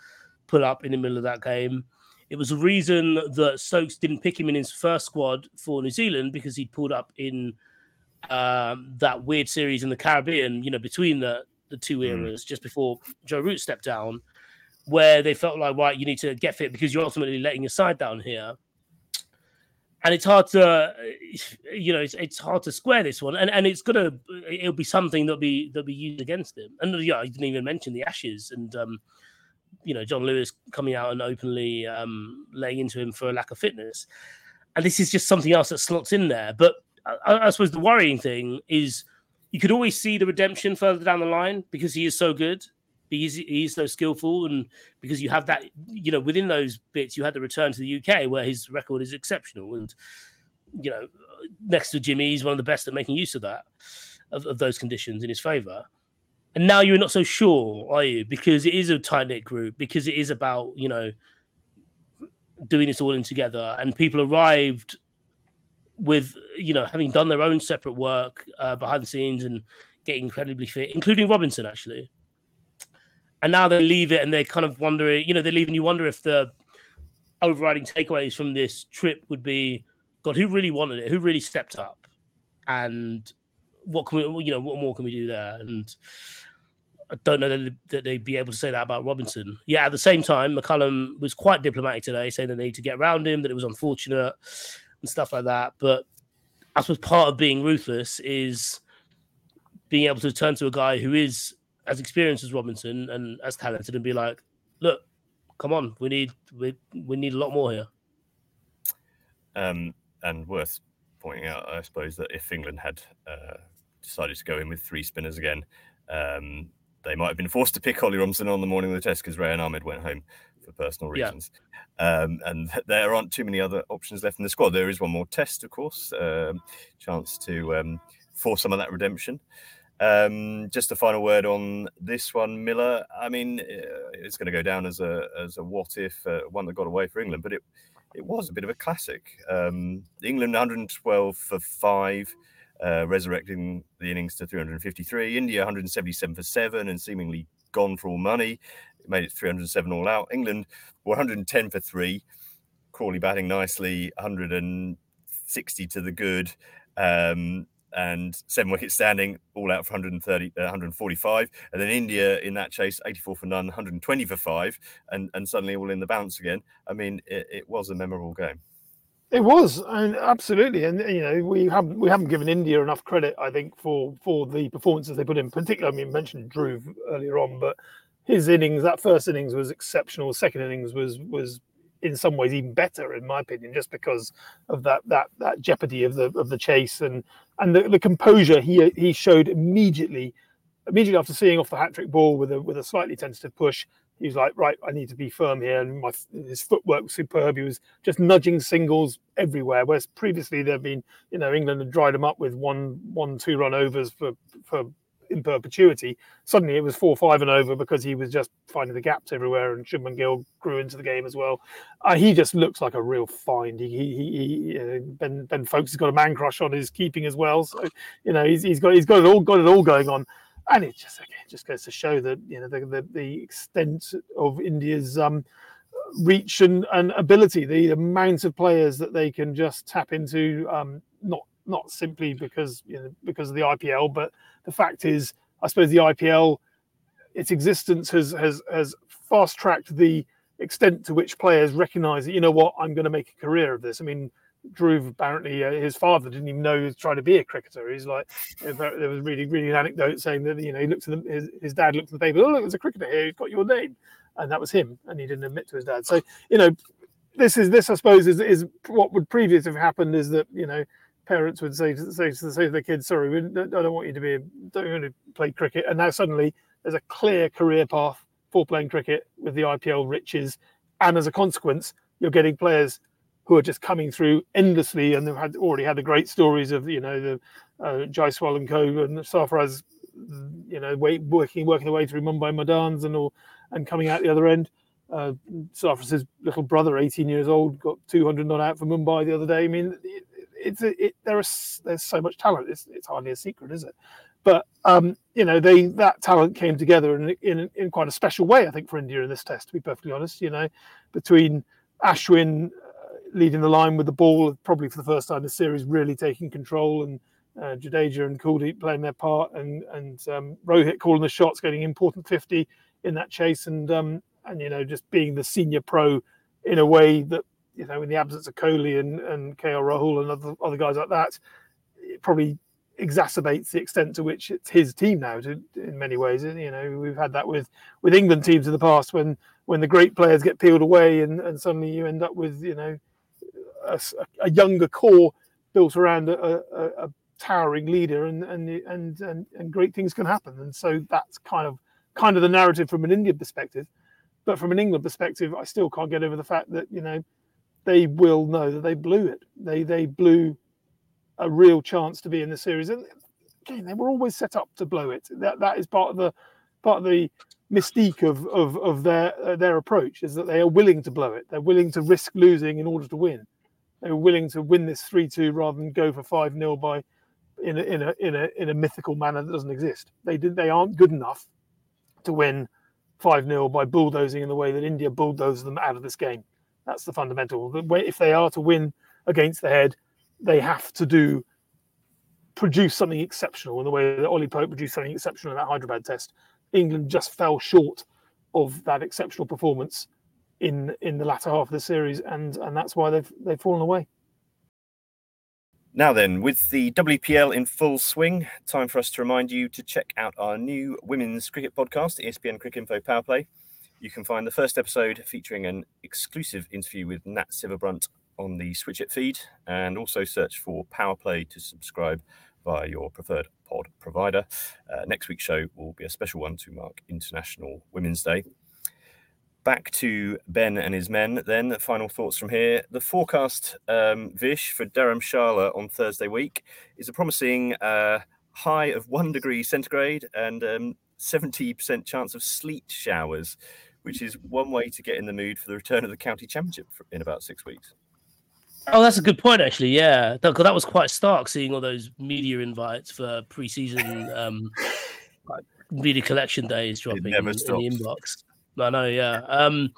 pull up in the middle of that game. It was the reason that Stokes didn't pick him in his first squad for New Zealand because he pulled up in um, that weird series in the Caribbean, you know, between the the two eras mm. just before Joe Root stepped down, where they felt like, right, you need to get fit because you're ultimately letting your side down here. And it's hard to, you know, it's, it's hard to square this one. And and it's going to, it'll be something that'll be, that'll be used against him. And yeah, I didn't even mention the Ashes and, um, you know, John Lewis coming out and openly um, laying into him for a lack of fitness. And this is just something else that slots in there. But I, I suppose the worrying thing is, you could always see the redemption further down the line because he is so good, because he is so skillful, and because you have that, you know, within those bits, you had the return to the U K where his record is exceptional. And, you know, next to Jimmy, he's one of the best at making use of that, of, of those conditions in his favour. And now you're not so sure, are you? Because it is a tight-knit group, because it is about, you know, doing this all in together. And people arrived with, you know, having done their own separate work uh, behind the scenes and getting incredibly fit, including Robinson, actually. And now they leave it and they kind of wonder, you know, they're leaving you wonder if the overriding takeaways from this trip would be, God, who really wanted it? Who really stepped up? And what can we, you know, what more can we do there? And I don't know that they'd be able to say that about Robinson. Yeah, at the same time, McCullum was quite diplomatic today, saying that they need to get around him, that it was unfortunate, and stuff like that. But I suppose part of being ruthless is being able to turn to a guy who is as experienced as Robinson and as talented and be like, look, come on, we need we, we need a lot more here. Um, and worth pointing out, I suppose, that if England had uh, decided to go in with three spinners again, um, they might have been forced to pick Ollie Robinson on the morning of the test because Rayan Ahmed went home for personal reasons. Yeah. Um, and there aren't too many other options left in the squad. There is one more test, of course, um, chance to um, force some of that redemption. Um, just a final word on this one, Miller. I mean, it's going to go down as a as a what if, uh, one that got away for England, but it it was a bit of a classic. Um, England one hundred twelve for five, uh, resurrecting the innings to three hundred fifty-three. India one hundred seventy-seven for seven and seemingly gone for all money. made it three hundred seven all out. England were one hundred ten for three. Crawley batting nicely, one hundred sixty to the good, um, and seven wicket standing, all out for one hundred thirty, uh, one hundred forty-five. And then India in that chase, eighty-four for none, one hundred twenty for five, and, and suddenly all in the bounce again. I mean, it, it was a memorable game. It was, and absolutely, and you know we haven't we haven't given India enough credit, I think, for for the performances they put in. Particularly, I mean, you mentioned Dhruv earlier on, but his innings, that first innings was exceptional. The second innings was was in some ways even better, in my opinion, just because of that that that jeopardy of the of the chase and and the, the composure he he showed immediately immediately after seeing off the hat trick ball with a with a slightly tentative push. He was like, right, I need to be firm here. And my, his footwork was superb. He was just nudging singles everywhere. Whereas previously there had been, you know, England had dried them up with one, one, two run overs for, for in perpetuity. Suddenly it was four, five and over because he was just finding the gaps everywhere. And Shubman Gill grew into the game as well. Uh, he just looks like a real find. He, he, he, he uh, Ben Ben Folkes has got a man crush on his keeping as well. So, you know, he's, he's got he's got it all got it all going on. And it just again just goes to show that, you know, the the, the extent of India's um, reach and, and ability, the amount of players that they can just tap into, um, not not simply because you know because of the I P L, but the fact is, I suppose the I P L, its existence has has has fast tracked the extent to which players recognise that, you know what, I'm going to make a career of this. I mean, Dhruv, apparently uh, his father didn't even know he was trying to be a cricketer. He's like, you know, there was really, really an anecdote saying that, you know, he looked at the, his, his dad looked at the paper, oh, look, there's a cricketer here, he's got your name. And that was him. And he didn't admit to his dad. So, you know, this is, this I suppose, is, is what would previously have happened is that, you know, parents would say to, say to, say to their kids, sorry, we don't, I don't want you to be, a, don't want to play cricket. And now suddenly there's a clear career path for playing cricket with the I P L riches. And as a consequence, you're getting players who are just coming through endlessly, and they've had, already had the great stories of, you know, the uh, Jaiswal and co and Sarfaraz, you know, way, working working their way through Mumbai Madans and all, and coming out the other end. Uh, Sarfaraz's little brother, eighteen years old, got two hundred not out for Mumbai the other day. I mean, it, it's it, it, there is there's so much talent. It's it's hardly a secret, is it? But um, you know, they that talent came together in, in in quite a special way, I think, for India in this test. To be perfectly honest, you know, between Ashwin leading the line with the ball, probably for the first time in the series, really taking control, and uh, Jadeja and Kuldeep playing their part, and and um, Rohit calling the shots, getting important fifty in that chase, and um, and you know just being the senior pro in a way that, you know, in the absence of Kohli and and K L Rahul and other other guys like that, it probably exacerbates the extent to which it's his team now. To, in many ways, you know, we've had that with with England teams in the past when when the great players get peeled away, and and suddenly you end up with, you know, A, a younger core built around a, a, a towering leader, and and, and and and great things can happen. And so that's kind of kind of the narrative from an Indian perspective. But from an England perspective, I still can't get over the fact that, you know, they will know that they blew it. They they blew a real chance to be in the series. And again, they were always set up to blow it. That that is part of the part of the mystique of of of their uh, their approach, is that they are willing to blow it. They're willing to risk losing in order to win. They were willing to win this three two rather than go for five nil by in a, in a in a in a mythical manner that doesn't exist. They did. They aren't good enough to win five nil by bulldozing in the way that India bulldozed them out of this game. That's the fundamental. If they are to win against the head, they have to do produce something exceptional in the way that Ollie Pope produced something exceptional in that Hyderabad test. England just fell short of that exceptional performance in in the latter half of the series, and and that's why they've they've fallen away. Now then, with the W P L in full swing, time for us to remind you to check out our new women's cricket podcast, E S P N Cricket Info Power Play. You can find the first episode featuring an exclusive interview with Nat Silverbrunt on the Switch It feed, and also search for Power Play to subscribe via your preferred pod provider. Uh, next week's show will be a special one to mark International Women's Day. Back to Ben and his men then. Final thoughts from here. The forecast, um, Vish, for Dharamshala on Thursday week is a promising uh, high of one degree centigrade and um, seventy percent chance of sleet showers, which is one way to get in the mood for the return of the county championship in about six weeks. Oh, that's a good point, actually, yeah. That, that was quite stark, seeing all those media invites for pre-season um, media collection days dropping in, in the inbox. I know, yeah. Um,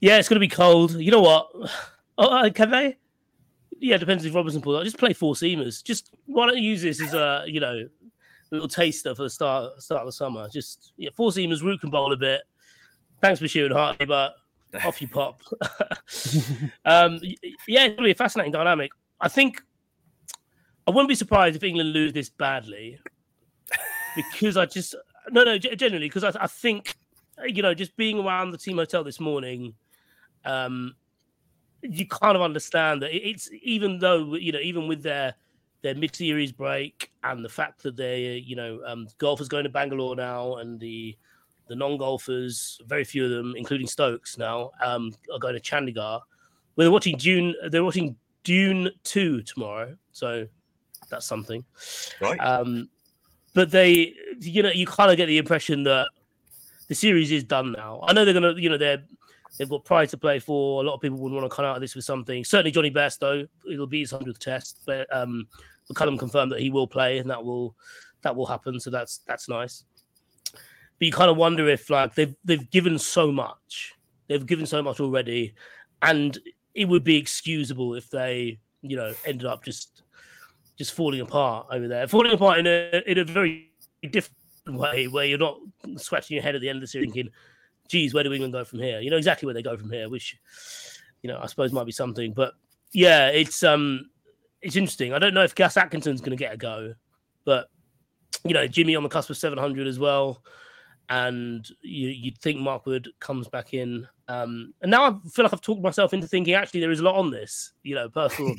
yeah, it's going to be cold. You know what? Oh, can they? Yeah, it depends if Robinson pulls out. Just play four seamers. Just why don't you use this as a, you know, little taster for the start start of the summer. Just yeah, four seamers, root can bowl a bit. Thanks for shooting, Hartley, but off you pop. um, yeah, it's going to be a fascinating dynamic. I think I wouldn't be surprised if England lose this badly because I just no no generally because I, I think you know just being around the team hotel this morning. Um, You kind of understand that it's even though you know even with their their mid-series break and the fact that they you know um, golfers going to Bangalore now and the the non-golfers, very few of them, including Stokes now, um, are going to Chandigarh. Well, they're watching Dune. They're watching Dune two tomorrow, so that's something. Right. Um, but they, you know, you kind of get the impression that the series is done now. I know they're gonna, you know, they're. They've got pride to play for. A lot of people would want to come out of this with something. Certainly Johnny Best, though. It'll be his hundredth test. But um, McCullum confirmed that he will play, and that will that will happen. So that's that's nice. But you kind of wonder if like they've they've given so much. They've given so much already. And it would be excusable if they, you know, ended up just just falling apart over there. Falling apart in a in a very different way where you're not scratching your head at the end of the series thinking, geez, where do England go from here? You know exactly where they go from here, which, you know, I suppose might be something. But yeah, it's um, it's interesting. I don't know if Gus Atkinson's going to get a go, but you know, Jimmy on the cusp of seven hundred as well, and you, you'd think Markwood comes back in. Um, and now I feel like I've talked myself into thinking actually there is a lot on this. You know, personal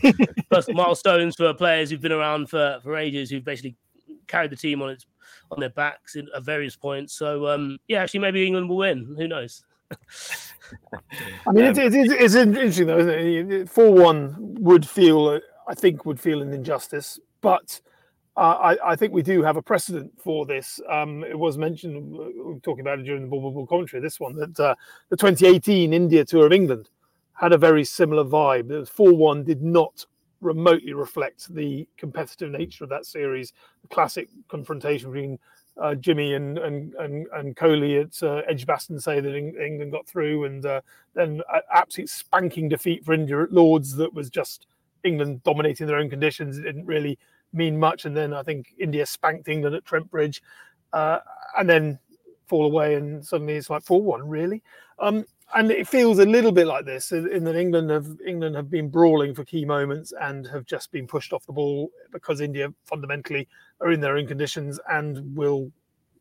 personal milestones for players who've been around for for ages, who've basically carried the team on its on their backs in, at various points. So, um, yeah, actually, maybe England will win. Who knows? I mean, um, it's, it's, it's interesting, though, isn't it? four one would feel, I think, would feel an injustice. But uh, I, I think we do have a precedent for this. Um, it was mentioned, we were talking about it during the Ball Ball Ball commentary, this one, that uh, the twenty eighteen India tour of England had a very similar vibe. It was four one did not remotely reflect the competitive nature of that series. The classic confrontation between uh, Jimmy and and and, and Kohli at uh, Edgbaston, say that in, England got through, and uh, then an absolute spanking defeat for India at Lord's that was just England dominating their own conditions. It didn't really mean much, and then I think India spanked England at Trent Bridge, uh, and then fall away, and suddenly it's like four one, really? Um, And it feels a little bit like this in that England have England have been brawling for key moments and have just been pushed off the ball because India fundamentally are in their own conditions and will,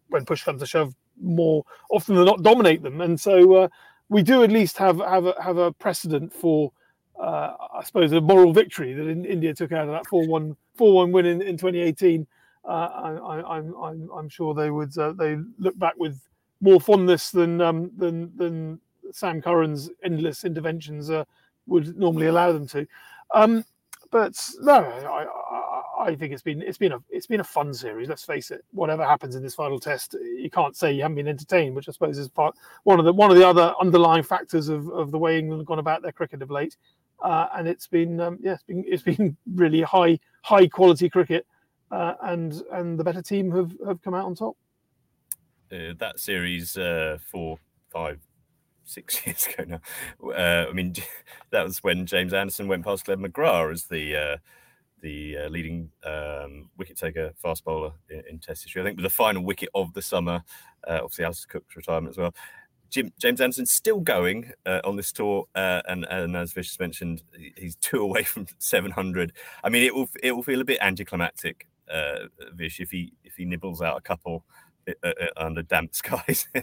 when push comes to shove, more often than not dominate them. And so uh, we do at least have have a, have a precedent for, uh, I suppose, a moral victory that in, India took out of that four one four one win in, in twenty eighteen. Uh, I, I'm I'm I'm sure they would uh, they look back with more fondness than um, than than. Sam Curran's endless interventions uh, would normally allow them to, um, but no, I, I, I think it's been it's been a it's been a fun series. Let's face it. Whatever happens in this final test, you can't say you haven't been entertained, which I suppose is part one of the one of the other underlying factors of, of the way England have gone about their cricket of late. Uh, and it's been um, yeah, it's been it's been really high high quality cricket, uh, and and the better team have, have come out on top. Uh, that series uh, four five. Six years ago now. Uh, I mean, that was when James Anderson went past Glenn McGrath as the uh, the uh, leading um, wicket taker, fast bowler in, in Test history. I think with the final wicket of the summer, uh, obviously Alistair Cook's retirement as well. Jim, James Anderson's still going uh, on this tour, uh, and, and as Vish mentioned, he's two away from seven hundred. I mean, it will it will feel a bit anticlimactic, uh, Vish, if he if he nibbles out a couple under damp skies in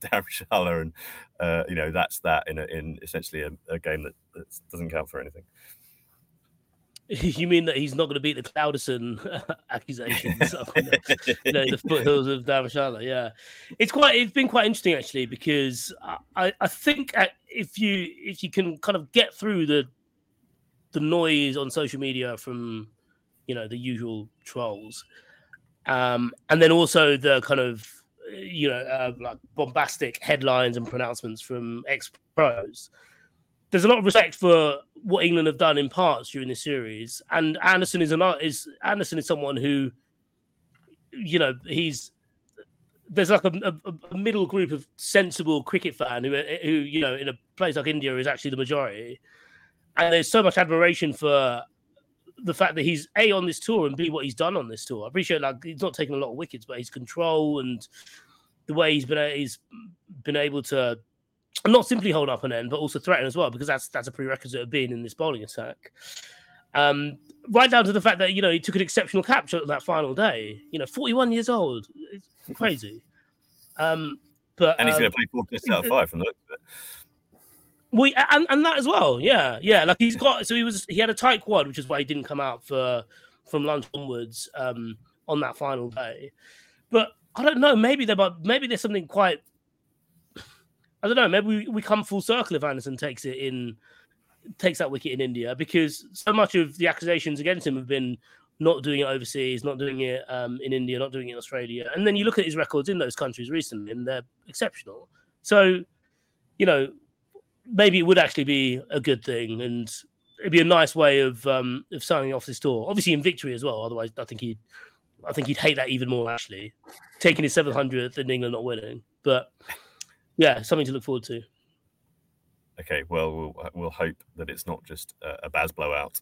Dharamshala, and uh, you know that's that in a, in essentially a, a game that, that doesn't count for anything. You mean that he's not going to beat the Clouderson accusations of the, you know, the foothills of Dharamshala? Yeah, it's quite it's been quite interesting actually because I, I think if you if you can kind of get through the the noise on social media from you know the usual trolls. Um, and then also the kind of, you know, uh, like bombastic headlines and pronouncements from ex-pros. There's a lot of respect for what England have done in parts during this series. And Anderson is an is Anderson is someone who, you know, he's there's like a, a, a middle group of sensible cricket fan who, who, you know, in a place like India is actually the majority. And there's so much admiration for the fact that he's A, on this tour, and B, what he's done on this tour. I appreciate, like, he's not taking a lot of wickets, but his control and the way he's been he's been able to not simply hold up an end, but also threaten as well, because that's that's a prerequisite of being in this bowling attack. Um, right down to the fact that, you know, he took an exceptional capture on that final day. You know, forty-one years old. It's crazy. Um, but And he's um, going to play four tests out of five from the look of it. We, and, and that as well, yeah, yeah. Like, he's got, so he was he had a tight quad, which is why he didn't come out for from lunch onwards um, on that final day. But I don't know, maybe there, but maybe there's something quite. I don't know. Maybe we, we come full circle if Anderson takes it in, takes that wicket in India, because so much of the accusations against him have been not doing it overseas, not doing it um, in India, not doing it in Australia, and then you look at his records in those countries recently, and they're exceptional. So, you know. Maybe it would actually be a good thing, and it'd be a nice way of um, of signing off this tour. Obviously, in victory as well. Otherwise, I think he'd, I think he'd hate that even more. Actually, taking his seven hundredth and England not winning, but yeah, something to look forward to. Okay, well, we'll we'll hope that it's not just a, a Baz blowout,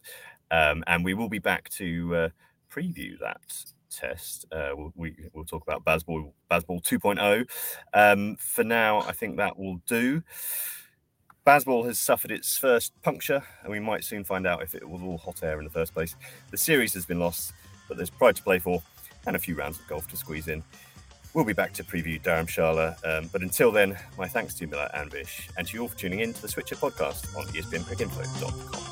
um, and we will be back to uh, preview that test. Uh, we'll, we we'll talk about Bazball Bazball two point oh. Um, for now, I think that will do. Bazball has suffered its first puncture, and we might soon find out if it was all hot air in the first place. The series has been lost, but there's pride to play for and a few rounds of golf to squeeze in. We'll be back to preview Dharamshala, um, but until then, my thanks to Milat Anvish and to you all for tuning in to the Switcher podcast on E S P N Crick Info dot com.